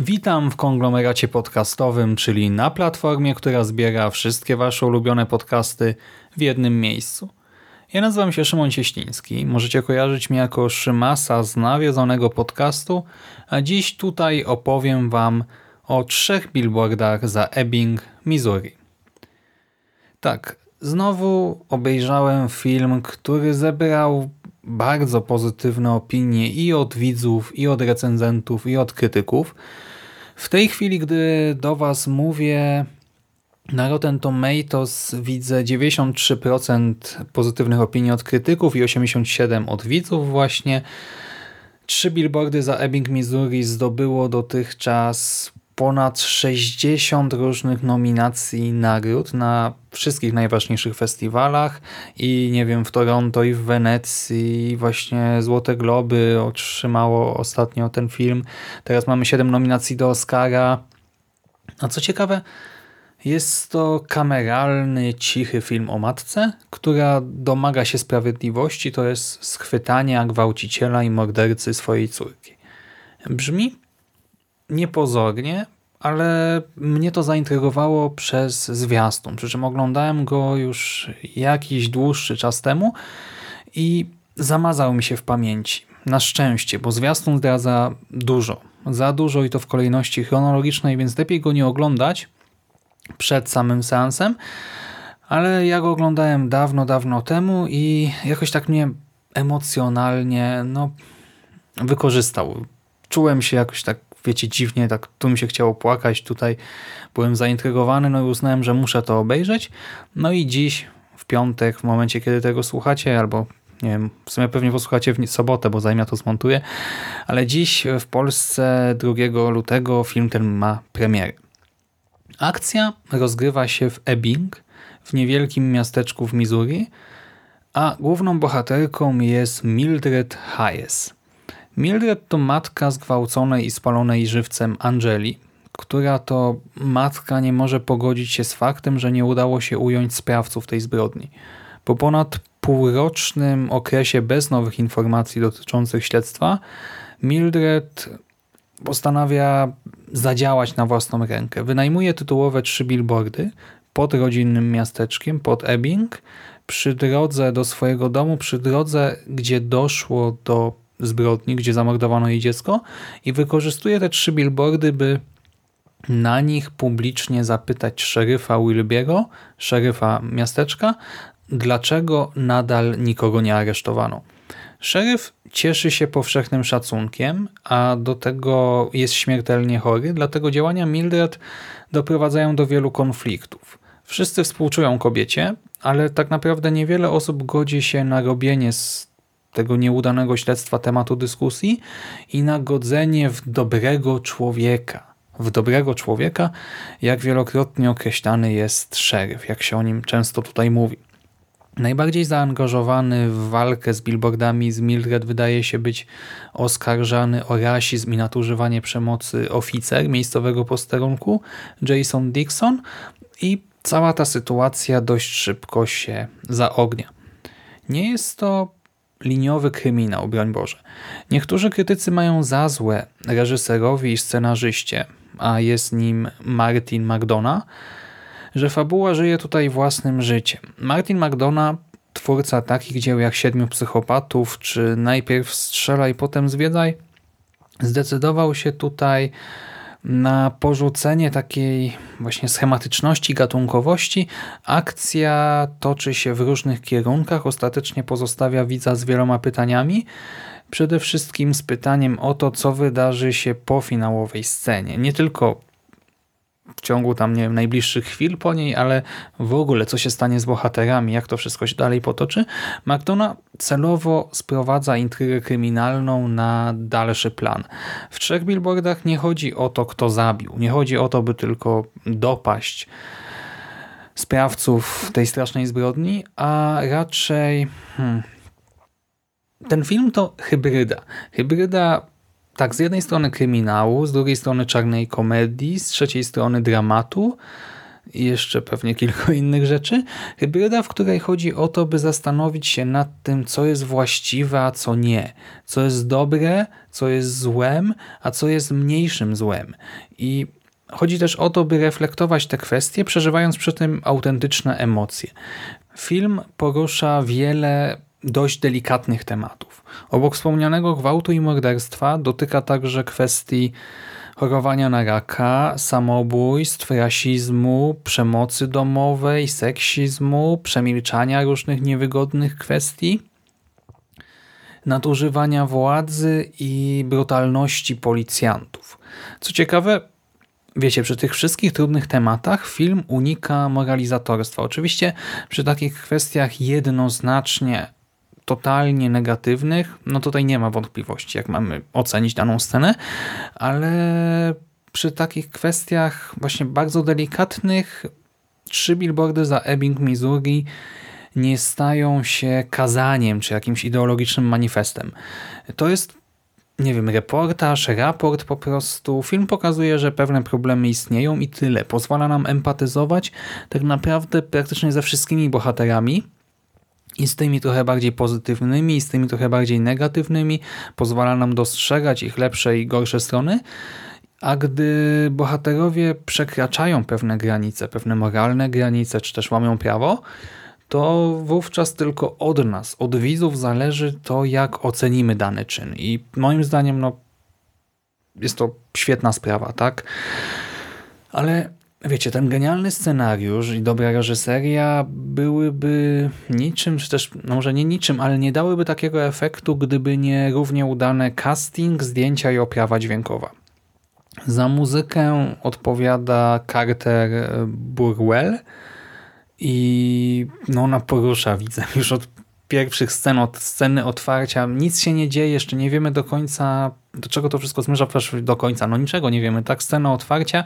Witam w konglomeracie podcastowym, czyli na platformie, która zbiera wszystkie wasze ulubione podcasty w jednym miejscu. Ja nazywam się Szymon Cieśliński. Możecie kojarzyć mnie jako Szymasa z nawiedzonego podcastu, a dziś tutaj opowiem wam o 3 billboardach za Ebbing, Missouri. Tak, znowu obejrzałem film, który zebrał bardzo pozytywne opinie i od widzów, i od recenzentów, i od krytyków. W tej chwili, gdy do was mówię, na Rotten Tomatoes widzę 93% pozytywnych opinii od krytyków i 87% od widzów właśnie. 3 billboardy za Ebbing, Missouri zdobyło dotychczas ponad 60 różnych nominacji nagród na wszystkich najważniejszych festiwalach i nie wiem, w Toronto i w Wenecji właśnie Złote Globy otrzymało ostatnio ten film. Teraz mamy 7 nominacji do Oscara. A co ciekawe, jest to kameralny, cichy film o matce, która domaga się sprawiedliwości, to jest schwytania gwałciciela i mordercy swojej córki. Brzmi niepozornie, ale mnie to zaintrygowało przez zwiastun. Przy czym oglądałem go już jakiś dłuższy czas temu i zamazał mi się w pamięci. Na szczęście, bo zwiastun zdradza dużo. Za dużo i to w kolejności chronologicznej, więc lepiej go nie oglądać przed samym seansem. Ale ja go oglądałem dawno, dawno temu i jakoś tak mnie emocjonalnie wykorzystał. Czułem się jakoś tak, wiecie, dziwnie, tak tu mi się chciało płakać, tutaj byłem zaintrygowany, i uznałem, że muszę to obejrzeć. I dziś, w piątek, w momencie, kiedy tego słuchacie, albo nie wiem, w sumie pewnie posłuchacie w sobotę, bo zanim ja to zmontuję, ale dziś w Polsce 2 lutego film ten ma premierę. Akcja rozgrywa się w Ebbing, w niewielkim miasteczku w Missouri, a główną bohaterką jest Mildred Hayes. Mildred to matka zgwałconej i spalonej żywcem Angeli, która to matka nie może pogodzić się z faktem, że nie udało się ująć sprawców tej zbrodni. Po ponad półrocznym okresie bez nowych informacji dotyczących śledztwa, Mildred postanawia zadziałać na własną rękę. Wynajmuje tytułowe 3 billboardy pod rodzinnym miasteczkiem, pod Ebbing, przy drodze do swojego domu, przy drodze, gdzie doszło do zbrodni, gdzie zamordowano jej dziecko, i wykorzystuje te 3 billboardy, by na nich publicznie zapytać szeryfa Willoughby'ego, szeryfa miasteczka, dlaczego nadal nikogo nie aresztowano. Szeryf cieszy się powszechnym szacunkiem, a do tego jest śmiertelnie chory, dlatego działania Mildred doprowadzają do wielu konfliktów. Wszyscy współczują kobiecie, ale tak naprawdę niewiele osób godzi się na robienie z tego nieudanego śledztwa tematu dyskusji i na godzenie w dobrego człowieka, jak wielokrotnie określany jest szeryf, jak się o nim często tutaj mówi. Najbardziej zaangażowany w walkę z billboardami z Mildred wydaje się być oskarżany o rasizm i nadużywanie przemocy oficer miejscowego posterunku Jason Dixon i cała ta sytuacja dość szybko się zaognia. Nie jest to liniowy kryminał, broń Boże. Niektórzy krytycy mają za złe reżyserowi i scenarzyście, a jest nim Martin McDonagh, że fabuła żyje tutaj własnym życiem. Martin McDonagh, twórca takich dzieł jak Siedmiu Psychopatów, czy Najpierw Strzelaj, Potem Zwiedzaj, zdecydował się tutaj na porzucenie takiej właśnie schematyczności, gatunkowości. Akcja toczy się w różnych kierunkach, ostatecznie pozostawia widza z wieloma pytaniami. Przede wszystkim z pytaniem o to, co wydarzy się po finałowej scenie. Nie tylko w ciągu tam, nie wiem, najbliższych chwil po niej, ale w ogóle co się stanie z bohaterami, jak to wszystko się dalej potoczy, McDonagh celowo sprowadza intrygę kryminalną na dalszy plan. W Trzech billboardach nie chodzi o to, kto zabił, nie chodzi o to, by tylko dopaść sprawców tej strasznej zbrodni, a raczej ten film to hybryda. Hybryda tak z jednej strony kryminału, z drugiej strony czarnej komedii, z trzeciej strony dramatu i jeszcze pewnie kilku innych rzeczy. Hybryda, w której chodzi o to, by zastanowić się nad tym, co jest właściwe, a co nie. Co jest dobre, co jest złem, a co jest mniejszym złem. I chodzi też o to, by reflektować te kwestie, przeżywając przy tym autentyczne emocje. Film porusza wiele dość delikatnych tematów. Obok wspomnianego gwałtu i morderstwa dotyka także kwestii chorowania na raka, samobójstw, rasizmu, przemocy domowej, seksizmu, przemilczania różnych niewygodnych kwestii, nadużywania władzy i brutalności policjantów. Co ciekawe, wiecie, przy tych wszystkich trudnych tematach film unika moralizatorstwa. Oczywiście przy takich kwestiach jednoznacznie totalnie negatywnych, no tutaj nie ma wątpliwości, jak mamy ocenić daną scenę, ale przy takich kwestiach właśnie bardzo delikatnych Trzy billboardy za Ebbing, Missouri nie stają się kazaniem czy jakimś ideologicznym manifestem. To jest, nie wiem, reportaż, raport po prostu. Film pokazuje, że pewne problemy istnieją i tyle. Pozwala nam empatyzować tak naprawdę praktycznie ze wszystkimi bohaterami, i z tymi trochę bardziej pozytywnymi, i z tymi trochę bardziej negatywnymi. Pozwala nam dostrzegać ich lepsze i gorsze strony. A gdy bohaterowie przekraczają pewne granice, pewne moralne granice, czy też łamią prawo, to wówczas tylko od nas, od widzów zależy to, jak ocenimy dany czyn. I moim zdaniem jest to świetna sprawa, tak? Ale wiecie, ten genialny scenariusz i dobra reżyseria byłyby niczym, czy też może nie niczym, ale nie dałyby takiego efektu, gdyby nie równie udane casting, zdjęcia i oprawa dźwiękowa. Za muzykę odpowiada Carter Burwell i ona porusza widzę już od pierwszych scen, od sceny otwarcia. Nic się nie dzieje, jeszcze nie wiemy do końca, do czego to wszystko zmierza, do końca. No niczego nie wiemy, tak? Scena otwarcia,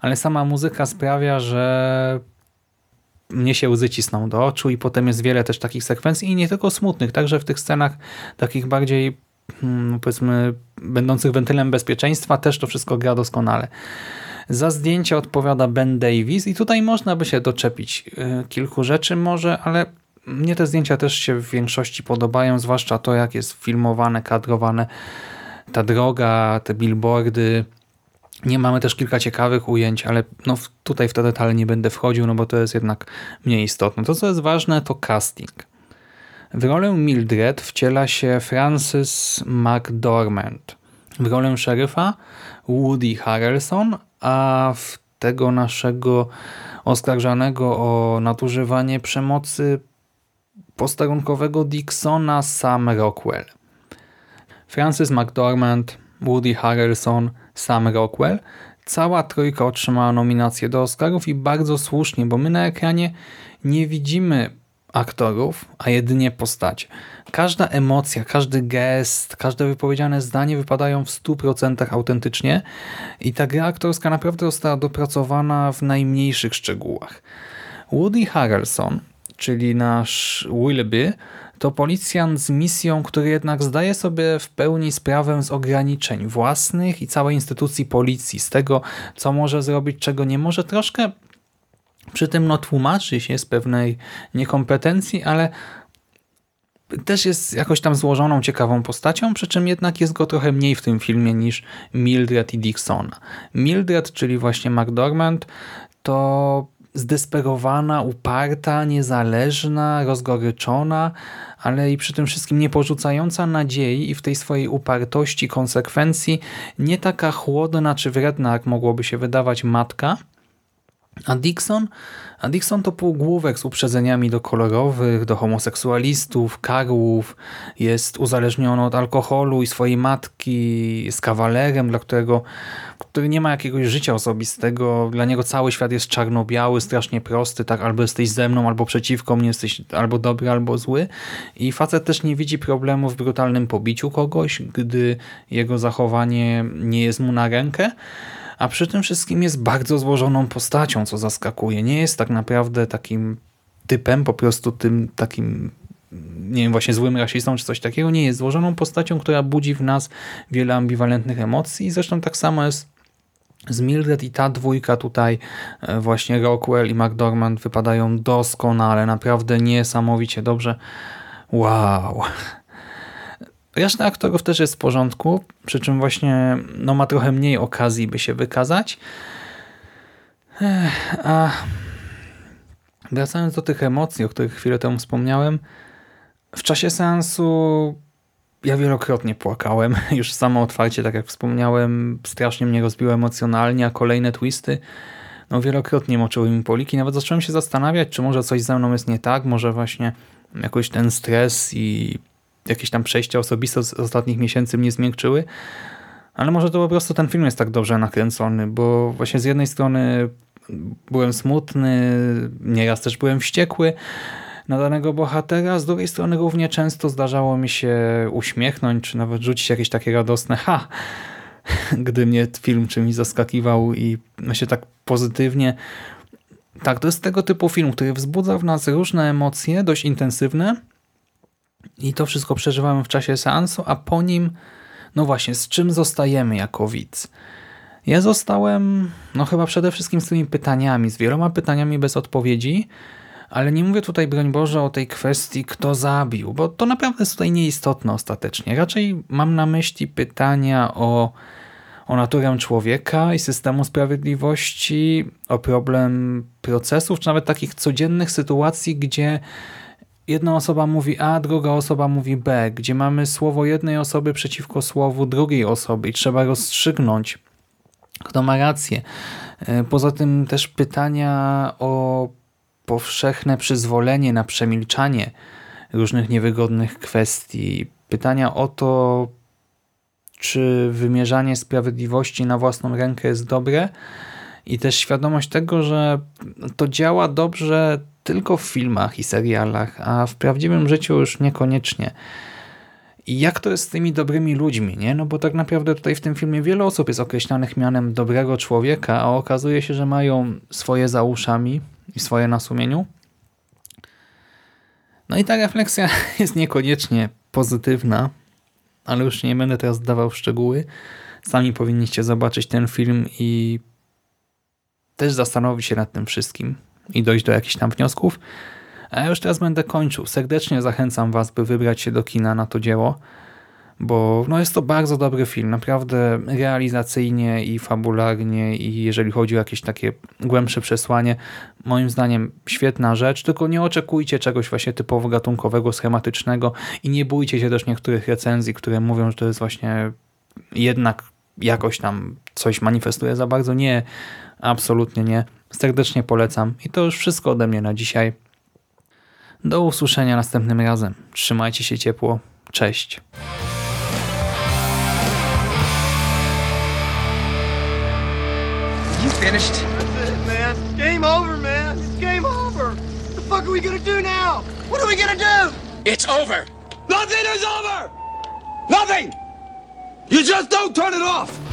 ale sama muzyka sprawia, że mnie się łzy cisną do oczu i potem jest wiele też takich sekwencji i nie tylko smutnych, także w tych scenach takich bardziej, powiedzmy, będących wentylem bezpieczeństwa też to wszystko gra doskonale. Za zdjęcia odpowiada Ben Davis i tutaj można by się doczepić kilku rzeczy może, ale mnie te zdjęcia też się w większości podobają, zwłaszcza to, jak jest filmowane, kadrowane, ta droga, te billboardy. Nie mamy też kilka ciekawych ujęć, ale tutaj w te detale nie będę wchodził, bo to jest jednak mniej istotne. To, co jest ważne, to casting. W rolę Mildred wciela się Frances McDormand. W rolę szeryfa Woody Harrelson, a w tego naszego oskarżanego o nadużywanie przemocy posterunkowego Dixona Sam Rockwell. Frances McDormand, Woody Harrelson, Sam Rockwell. Cała trójka otrzymała nominację do Oscarów i bardzo słusznie, bo my na ekranie nie widzimy aktorów, a jedynie postacie. Każda emocja, każdy gest, każde wypowiedziane zdanie wypadają w 100% autentycznie i ta gra aktorska naprawdę została dopracowana w najmniejszych szczegółach. Woody Harrelson, czyli nasz Willoughby, to policjant z misją, który jednak zdaje sobie w pełni sprawę z ograniczeń własnych i całej instytucji policji, z tego, co może zrobić, czego nie może. Troszkę przy tym tłumaczy się z pewnej niekompetencji, ale też jest jakoś tam złożoną, ciekawą postacią, przy czym jednak jest go trochę mniej w tym filmie niż Mildred i Dixona. Mildred, czyli właśnie McDormand, to zdesperowana, uparta, niezależna, rozgoryczona, ale i przy tym wszystkim nie porzucająca nadziei i w tej swojej upartości, konsekwencji nie taka chłodna czy wredna, jak mogłoby się wydawać, matka, A Dixon to półgłówek z uprzedzeniami do kolorowych, do homoseksualistów, karłów, jest uzależniony od alkoholu i swojej matki, z kawalerem, który nie ma jakiegoś życia osobistego. Dla niego cały świat jest czarno-biały, strasznie prosty, tak albo jesteś ze mną, albo przeciwko mnie, jesteś albo dobry, albo zły. I facet też nie widzi problemu w brutalnym pobiciu kogoś, gdy jego zachowanie nie jest mu na rękę. A przy tym wszystkim jest bardzo złożoną postacią, co zaskakuje. Nie jest tak naprawdę takim typem, po prostu tym takim, nie wiem, właśnie złym rasistą czy coś takiego. Nie jest złożoną postacią, która budzi w nas wiele ambiwalentnych emocji. Zresztą tak samo jest z Mildred i ta dwójka tutaj, właśnie Rockwell i McDormand, wypadają doskonale, naprawdę niesamowicie dobrze. Wow! Reszta aktorów też jest w porządku, przy czym właśnie ma trochę mniej okazji, by się wykazać. A wracając do tych emocji, o których chwilę temu wspomniałem, w czasie seansu ja wielokrotnie płakałem. Już samo otwarcie, tak jak wspomniałem, strasznie mnie rozbiło emocjonalnie, a kolejne twisty wielokrotnie moczyły mi poliki. Nawet zacząłem się zastanawiać, czy może coś ze mną jest nie tak, może właśnie jakoś ten stres i jakieś tam przejścia osobiste z ostatnich miesięcy mnie zmiękczyły, ale może to po prostu ten film jest tak dobrze nakręcony, bo właśnie z jednej strony byłem smutny, nieraz też byłem wściekły na danego bohatera, z drugiej strony równie często zdarzało mi się uśmiechnąć, czy nawet rzucić jakieś takie radosne ha, gdy mnie film czymś zaskakiwał i się tak pozytywnie. Tak, to jest tego typu film, który wzbudza w nas różne emocje, dość intensywne, i to wszystko przeżywamy w czasie seansu, a po nim, z czym zostajemy jako widz? Ja zostałem, chyba przede wszystkim z tymi pytaniami, z wieloma pytaniami bez odpowiedzi, ale nie mówię tutaj, broń Boże, o tej kwestii, kto zabił, bo to naprawdę jest tutaj nieistotne ostatecznie. Raczej mam na myśli pytania o naturę człowieka i systemu sprawiedliwości, o problem procesów, czy nawet takich codziennych sytuacji, gdzie jedna osoba mówi A, druga osoba mówi B, gdzie mamy słowo jednej osoby przeciwko słowu drugiej osoby i trzeba rozstrzygnąć, kto ma rację. Poza tym też pytania o powszechne przyzwolenie na przemilczanie różnych niewygodnych kwestii. Pytania o to, czy wymierzanie sprawiedliwości na własną rękę jest dobre i też świadomość tego, że to działa dobrze tylko w filmach i serialach, a w prawdziwym życiu już niekoniecznie. I jak to jest z tymi dobrymi ludźmi, nie? Bo tak naprawdę tutaj w tym filmie wiele osób jest określanych mianem dobrego człowieka, a okazuje się, że mają swoje za uszami i swoje na sumieniu. I ta refleksja jest niekoniecznie pozytywna, ale już nie będę teraz dawał szczegóły. Sami powinniście zobaczyć ten film i też zastanowić się nad tym wszystkim i dojść do jakichś tam wniosków. A ja już teraz będę kończył. Serdecznie zachęcam was, by wybrać się do kina na to dzieło, bo jest to bardzo dobry film, naprawdę realizacyjnie i fabularnie, i jeżeli chodzi o jakieś takie głębsze przesłanie, moim zdaniem świetna rzecz, tylko nie oczekujcie czegoś właśnie typowo gatunkowego, schematycznego i nie bójcie się też niektórych recenzji, które mówią, że to jest właśnie jednak jakoś tam coś manifestuje za bardzo. Nie, absolutnie nie. Serdecznie polecam i to już wszystko ode mnie na dzisiaj. Do usłyszenia następnym razem. Trzymajcie się ciepło. Cześć. You finished? That's it, man. Game over, man. It's game over. What the fuck are we gonna do now? What are we gonna do? It's over. Nothing is over. Nothing. You just don't turn it off.